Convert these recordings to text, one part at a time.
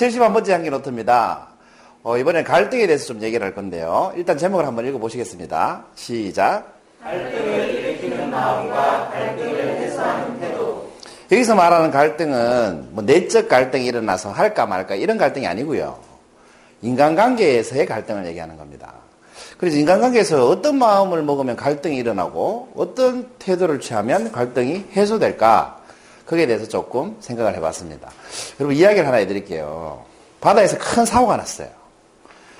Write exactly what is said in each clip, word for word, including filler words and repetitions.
칠십일 번째 향기노트입니다. 어, 이번엔 갈등에 대해서 좀 얘기를 할 건데요. 일단 제목을 한번 읽어보시겠습니다. 시작. 갈등을 일으키는 마음과 갈등을 해소하는 태도. 여기서 말하는 갈등은 뭐 내적 갈등이 일어나서 할까 말까 이런 갈등이 아니고요. 인간관계에서의 갈등을 얘기하는 겁니다. 그래서 인간관계에서 어떤 마음을 먹으면 갈등이 일어나고 어떤 태도를 취하면 갈등이 해소될까, 거기에 대해서 조금 생각을 해봤습니다. 여러분, 이야기를 하나 해드릴게요. 바다에서 큰 사고가 났어요.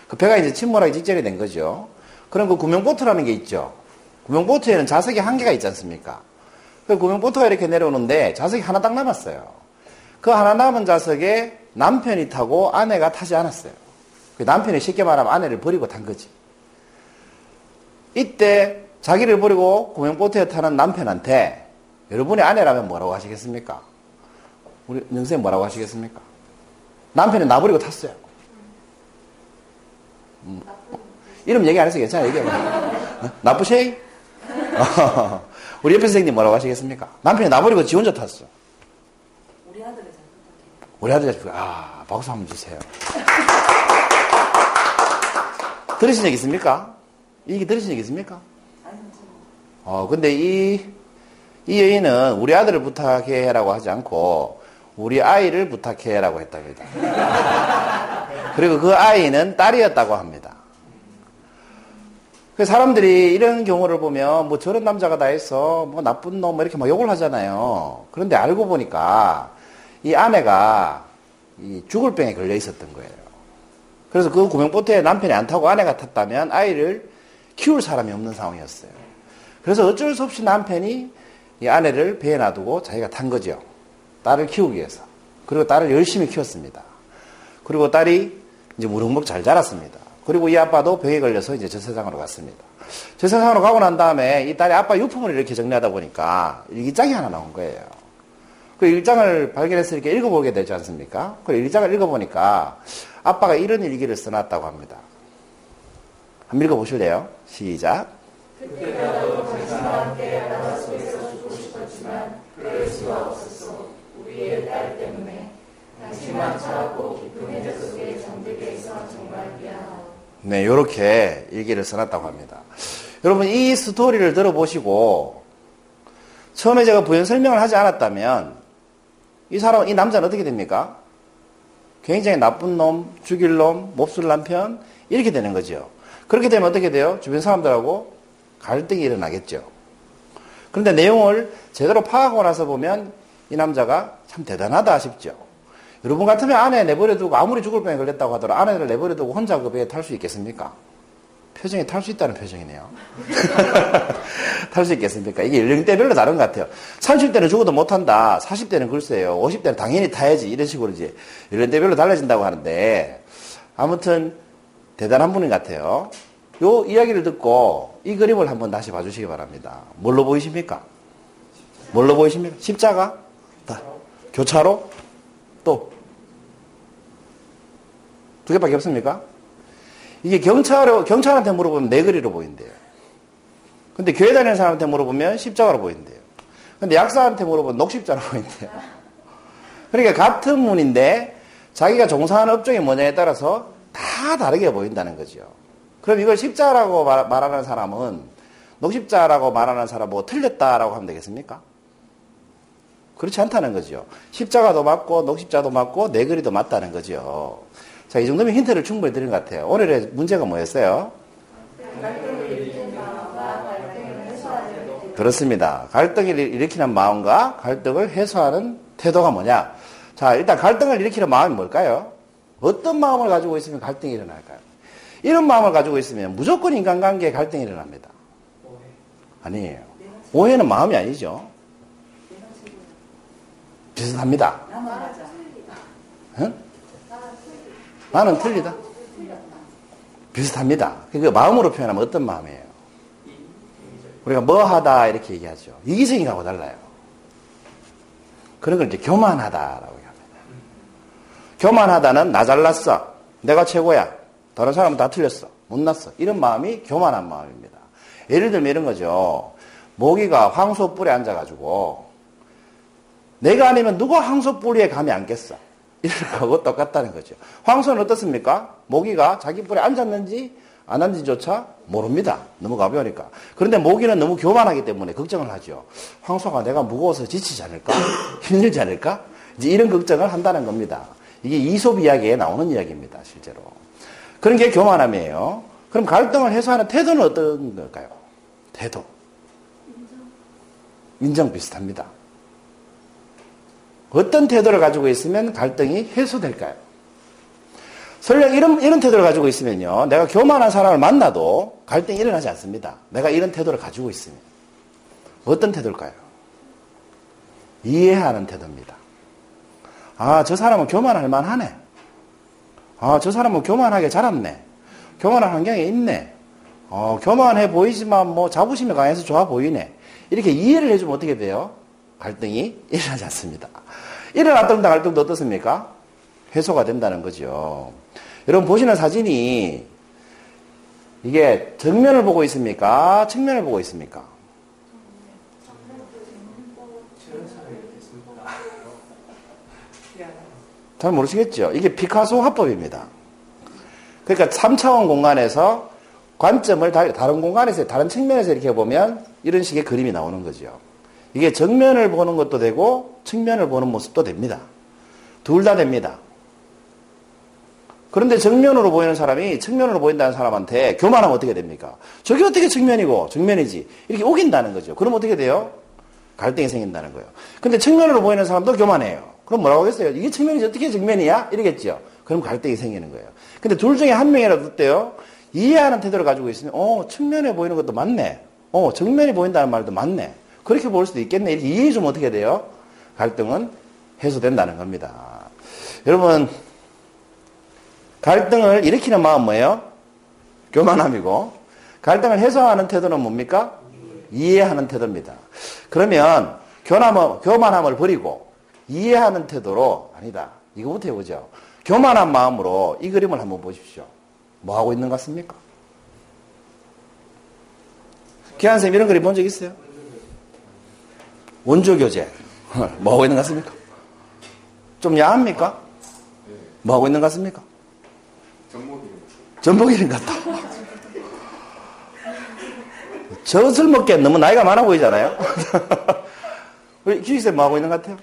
그 배가 이제 침몰하기 직전이 된 거죠. 그럼 그 구명보트라는 게 있죠. 구명보트에는 좌석이 한 개가 있지 않습니까? 그 구명보트가 이렇게 내려오는데 좌석이 하나 딱 남았어요. 그 하나 남은 좌석에 남편이 타고 아내가 타지 않았어요. 그 남편이 쉽게 말하면 아내를 버리고 탄 거지. 이때 자기를 버리고 구명보트에 타는 남편한테 여러분의 아내라면 뭐라고 하시겠습니까? 우리 영생이 뭐라고 하시겠습니까? 남편이 나버리고 탔어요. 음. 이름 얘기 안 해서 괜찮아요. 얘기해봐. 나쁘시? 우리 옆에 선생님 뭐라고 하시겠습니까? 남편이 나버리고 지 혼자 탔어. 우리 아들이 잘못한 게. 우리 아들이 잘못한 게. 아, 박수 한번 주세요. 들으신 적 있습니까? 이게 들으신 적 있습니까? 아니요. 어, 근데 이... 이 여인은 우리 아들을 부탁해라고 하지 않고 우리 아이를 부탁해라고 했답니다. 그리고 그 아이는 딸이었다고 합니다. 그 사람들이 이런 경우를 보면 뭐 저런 남자가 다 해서 뭐 나쁜 놈 이렇게 막 욕을 하잖아요. 그런데 알고 보니까 이 아내가 이 죽을 병에 걸려 있었던 거예요. 그래서 그 구명보트에 남편이 안 타고 아내가 탔다면 아이를 키울 사람이 없는 상황이었어요. 그래서 어쩔 수 없이 남편이 이 아내를 배에 놔두고 자기가 탄 거죠. 딸을 키우기 위해서. 그리고 딸을 열심히 키웠습니다. 그리고 딸이 이제 무럭무럭 잘 자랐습니다. 그리고 이 아빠도 병에 걸려서 이제 저 세상으로 갔습니다. 저 세상으로 가고 난 다음에 이 딸이 아빠 유품을 이렇게 정리하다 보니까 일기장이 하나 나온 거예요. 그 일기장을 발견해서 이렇게 읽어보게 되지 않습니까? 그 일기장을 읽어보니까 아빠가 이런 일기를 써놨다고 합니다. 한번 읽어보실래요? 시작. 그때라도 당신과 함께 알아서 있어주고 싶었지만 그럴 수가 없었어. 우리의 딸 때문에 당신만 차갑고 깊은 해저 속에 잠들게 해서 정말 미안하오. 네, 이렇게 일기를 써놨다고 합니다. 여러분, 이 스토리를 들어보시고 처음에 제가 부연 설명을 하지 않았다면 이 사람, 이 남자는 어떻게 됩니까? 굉장히 나쁜 놈, 죽일 놈, 몹쓸 남편 이렇게 되는 거죠. 그렇게 되면 어떻게 돼요? 주변 사람들하고 갈등이 일어나겠죠. 그런데 내용을 제대로 파악하고 나서 보면 이 남자가 참 대단하다 싶죠. 여러분 같으면 아내 내버려두고 아무리 죽을 병에 걸렸다고 하더라도 아내를 내버려두고 혼자 그 배에 탈 수 있겠습니까? 표정이 탈 수 있다는 표정이네요. 탈 수 있겠습니까? 이게 연령대별로 다른 것 같아요. 삼십 대는 죽어도 못한다. 사십 대는 글쎄요. 오십 대는 당연히 타야지. 이런 식으로 이제 연령대별로 달라진다고 하는데 아무튼 대단한 분인 것 같아요. 요 이야기를 듣고 이 그림을 한번 다시 봐주시기 바랍니다. 뭘로 보이십니까? 뭘로 보이십니까? 십자가? 다. 교차로? 또? 두 개밖에 없습니까? 이게 경찰, 경찰한테 물어보면 네거리로 보인대요. 근데 교회 다니는 사람한테 물어보면 십자가로 보인대요. 근데 약사한테 물어보면 녹십자로 보인대요. 그러니까 같은 문인데 자기가 종사하는 업종이 뭐냐에 따라서 다 다르게 보인다는 거죠. 그럼 이걸 십자라고 말하는 사람은 녹십자라고 말하는 사람은 뭐 틀렸다라고 하면 되겠습니까? 그렇지 않다는 거죠. 십자가도 맞고 녹십자도 맞고 네거리도 맞다는 거죠. 자, 이 정도면 힌트를 충분히 드린 것 같아요. 오늘의 문제가 뭐였어요? 갈등을 일으키는 마음과 갈등을 해소하는 태도. 그렇습니다. 갈등을 일으키는 마음과 갈등을 해소하는 태도가 뭐냐? 자, 일단 갈등을 일으키는 마음이 뭘까요? 어떤 마음을 가지고 있으면 갈등이 일어날까요? 이런 마음을 가지고 있으면 무조건 인간관계에 갈등이 일어납니다. 오해. 아니에요. 오해는 마음이 아니죠. 비슷합니다. 응? 나는 틀리다. 비슷합니다. 그러니까 마음으로 표현하면 어떤 마음이에요? 우리가 뭐하다 이렇게 얘기하죠. 이기적인하고 달라요. 그런 걸 이제 교만하다라고 얘기합니다. 교만하다는 나 잘났어. 내가 최고야. 다른 사람은 다 틀렸어. 못났어. 이런 마음이 교만한 마음입니다. 예를 들면 이런 거죠. 모기가 황소뿔에 앉아가지고 내가 아니면 누가 황소뿔 위에 감히 앉겠어. 이들하고 똑같다는 거죠. 황소는 어떻습니까? 모기가 자기 뿔에 앉았는지 안 앉은지조차 모릅니다. 너무 가벼우니까. 그런데 모기는 너무 교만하기 때문에 걱정을 하죠. 황소가 내가 무거워서 지치지 않을까? 힘들지 않을까? 이제 이런 걱정을 한다는 겁니다. 이게 이솝 이야기에 나오는 이야기입니다. 실제로. 그런 게 교만함이에요. 그럼 갈등을 해소하는 태도는 어떤 걸까요? 태도. 인정. 인정 비슷합니다. 어떤 태도를 가지고 있으면 갈등이 해소될까요? 설령 이런, 이런 태도를 가지고 있으면요. 내가 교만한 사람을 만나도 갈등이 일어나지 않습니다. 내가 이런 태도를 가지고 있으면. 어떤 태도일까요? 이해하는 태도입니다. 아, 저 사람은 교만할 만하네. 아, 저 사람은 교만하게 자랐네. 교만한 환경에 있네. 어, 교만해 보이지만 뭐 자부심이 강해서 좋아 보이네. 이렇게 이해를 해주면 어떻게 돼요? 갈등이 일어나지 않습니다. 일어났던 갈등도 어떻습니까? 해소가 된다는 거죠. 여러분 보시는 사진이 이게 정면을 보고 있습니까? 측면을 보고 있습니까? 잘 모르시겠죠? 이게 피카소 화법입니다. 그러니까 삼 차원 공간에서 관점을 다른 공간에서 다른 측면에서 이렇게 보면 이런 식의 그림이 나오는 거죠. 이게 정면을 보는 것도 되고 측면을 보는 모습도 됩니다. 둘 다 됩니다. 그런데 정면으로 보이는 사람이 측면으로 보인다는 사람한테 교만하면 어떻게 됩니까? 저게 어떻게 측면이고 정면이지? 이렇게 우긴다는 거죠. 그럼 어떻게 돼요? 갈등이 생긴다는 거예요. 근데 측면으로 보이는 사람도 교만해요. 그럼 뭐라고 하겠어요? 이게 측면이지 어떻게 정면이야? 이러겠죠. 그럼 갈등이 생기는 거예요. 근데 둘 중에 한 명이라도 어때요? 이해하는 태도를 가지고 있으면 어 측면에 보이는 것도 맞네. 어 정면이 보인다는 말도 맞네. 그렇게 볼 수도 있겠네. 이렇게 이해 좀 어떻게 돼요? 갈등은 해소된다는 겁니다. 여러분 갈등을 일으키는 마음 뭐예요? 교만함이고 갈등을 해소하는 태도는 뭡니까? 이해하는 태도입니다. 그러면 교만함, 교만함을 버리고 이해하는 태도로 아니다. 이거부터 해보죠. 교만한 마음으로 이 그림을 한번 보십시오. 뭐 하고 있는 것 같습니까? 기한 선생님 이런 그림 본 적 있어요? 원조교재. 뭐 하고 있는 것 같습니까? 좀 야합니까? 뭐 하고 있는 것 같습니까? 전복이는 것 같다. 젖을 먹기에 너무 나이가 많아 보이잖아요? 우리 기숙쌤 뭐 하고 있는 것 같아요?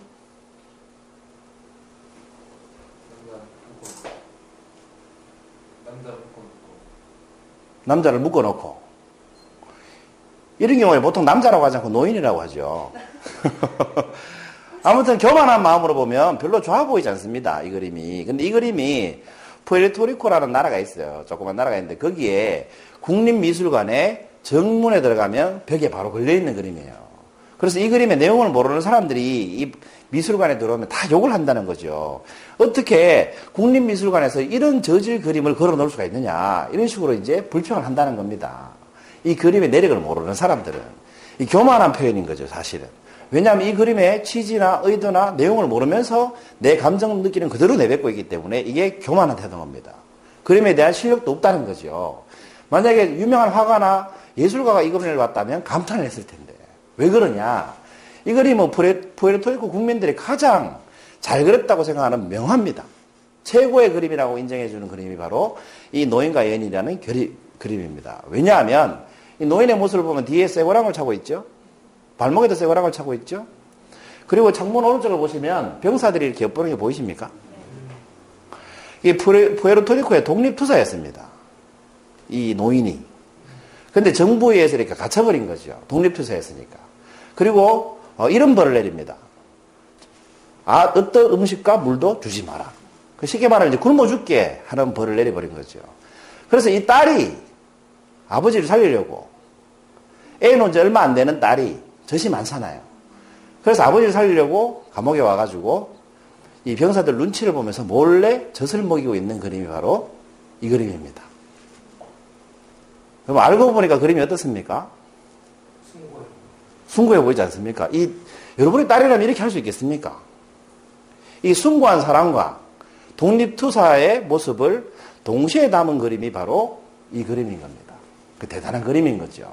남자를 묶어놓고. 이런 경우에 보통 남자라고 하지 않고 노인이라고 하죠. 아무튼 교만한 마음으로 보면 별로 좋아 보이지 않습니다. 이 그림이. 근데 이 그림이 푸에르토리코라는 나라가 있어요. 조그만 나라가 있는데 거기에 국립미술관의 정문에 들어가면 벽에 바로 걸려있는 그림이에요. 그래서 이 그림의 내용을 모르는 사람들이 이 미술관에 들어오면 다 욕을 한다는 거죠. 어떻게 국립미술관에서 이런 저질 그림을 걸어놓을 수가 있느냐. 이런 식으로 이제 불평을 한다는 겁니다. 이 그림의 내력을 모르는 사람들은. 이 교만한 표현인 거죠, 사실은. 왜냐하면 이 그림의 취지나 의도나 내용을 모르면서 내 감정을 느끼는 그대로 내뱉고 있기 때문에 이게 교만한 태도입니다. 그림에 대한 실력도 없다는 거죠. 만약에 유명한 화가나 예술가가 이 그림을 봤다면 감탄을 했을 텐데. 왜 그러냐? 이 그림은 푸에르토리코 국민들이 가장 잘 그렸다고 생각하는 명화입니다. 최고의 그림이라고 인정해주는 그림이 바로 이 노인과 여인이라는 그림, 그림입니다. 왜냐하면 이 노인의 모습을 보면 뒤에 쇠고랑을 차고 있죠. 발목에도 쇠고랑을 차고 있죠. 그리고 창문 오른쪽을 보시면 병사들이 이렇게 엿보는 게 보이십니까? 이게 푸에르토리코의 독립투사였습니다. 이 노인이. 근데 정부에 의해서 이렇게 갇혀버린 거죠. 독립투사였으니까. 그리고 어, 이런 벌을 내립니다. 아, 어떤 음식과 물도 주지 마라. 쉽게 말하면 이제 굶어 죽게 하는 벌을 내려버린 거죠. 그래서 이 딸이 아버지를 살리려고 애 낳은 지 얼마 안 되는 딸이 젖이 많잖아요. 그래서 아버지를 살리려고 감옥에 와가지고 이 병사들 눈치를 보면서 몰래 젖을 먹이고 있는 그림이 바로 이 그림입니다. 그럼 알고 보니까 그림이 어떻습니까? 숭고해 보이지 않습니까? 이, 여러분의 딸이라면 이렇게 할 수 있겠습니까? 이 숭고한 사람과 독립투사의 모습을 동시에 담은 그림이 바로 이 그림인 겁니다. 그 대단한 그림인 거죠.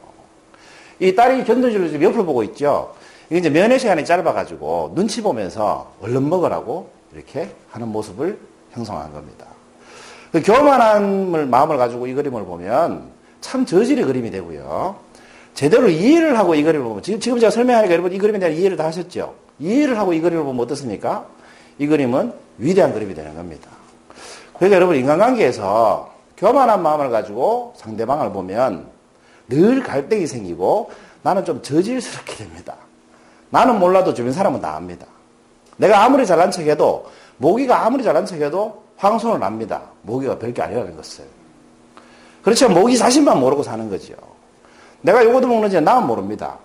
이 딸이 견도질로 지금 옆을 보고 있죠? 이게 이제 면회 시간이 짧아가지고 눈치 보면서 얼른 먹으라고 이렇게 하는 모습을 형성한 겁니다. 그 교만함을 마음을 가지고 이 그림을 보면 참 저질의 그림이 되고요. 제대로 이해를 하고 이 그림을 보면, 지금, 지금 제가 설명하니까 여러분 이 그림에 대한 이해를 다 하셨죠? 이해를 하고 이 그림을 보면 어떻습니까? 이 그림은 위대한 그림이 되는 겁니다. 그러니까 여러분 인간관계에서 교만한 마음을 가지고 상대방을 보면 늘 갈등이 생기고 나는 좀 저질스럽게 됩니다. 나는 몰라도 주변 사람은 다 압니다. 내가 아무리 잘난 척해도, 모기가 아무리 잘난 척해도 황소는 압니다. 모기가 별게 아니라는 것을. 그렇지만 모기 자신만 모르고 사는 거죠. 내가 요거도 먹는지 나만 모릅니다.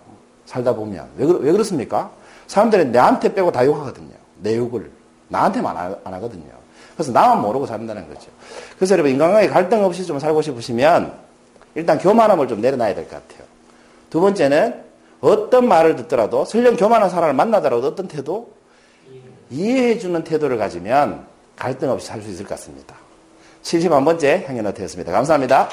살다 보면. 왜, 왜 그렇습니까? 사람들은 내한테 빼고 다 욕하거든요. 내 욕을. 나한테만 안 하거든요. 그래서 나만 모르고 산다는 거죠. 그래서 여러분 인간관계 갈등 없이 좀 살고 싶으시면 일단 교만함을 좀 내려놔야 될 것 같아요. 두 번째는 어떤 말을 듣더라도, 설령 교만한 사람을 만나더라도 어떤 태도? 이해해주는 태도를 가지면 갈등 없이 살 수 있을 것 같습니다. 칠십일 번째 향기노트였습니다. 감사합니다.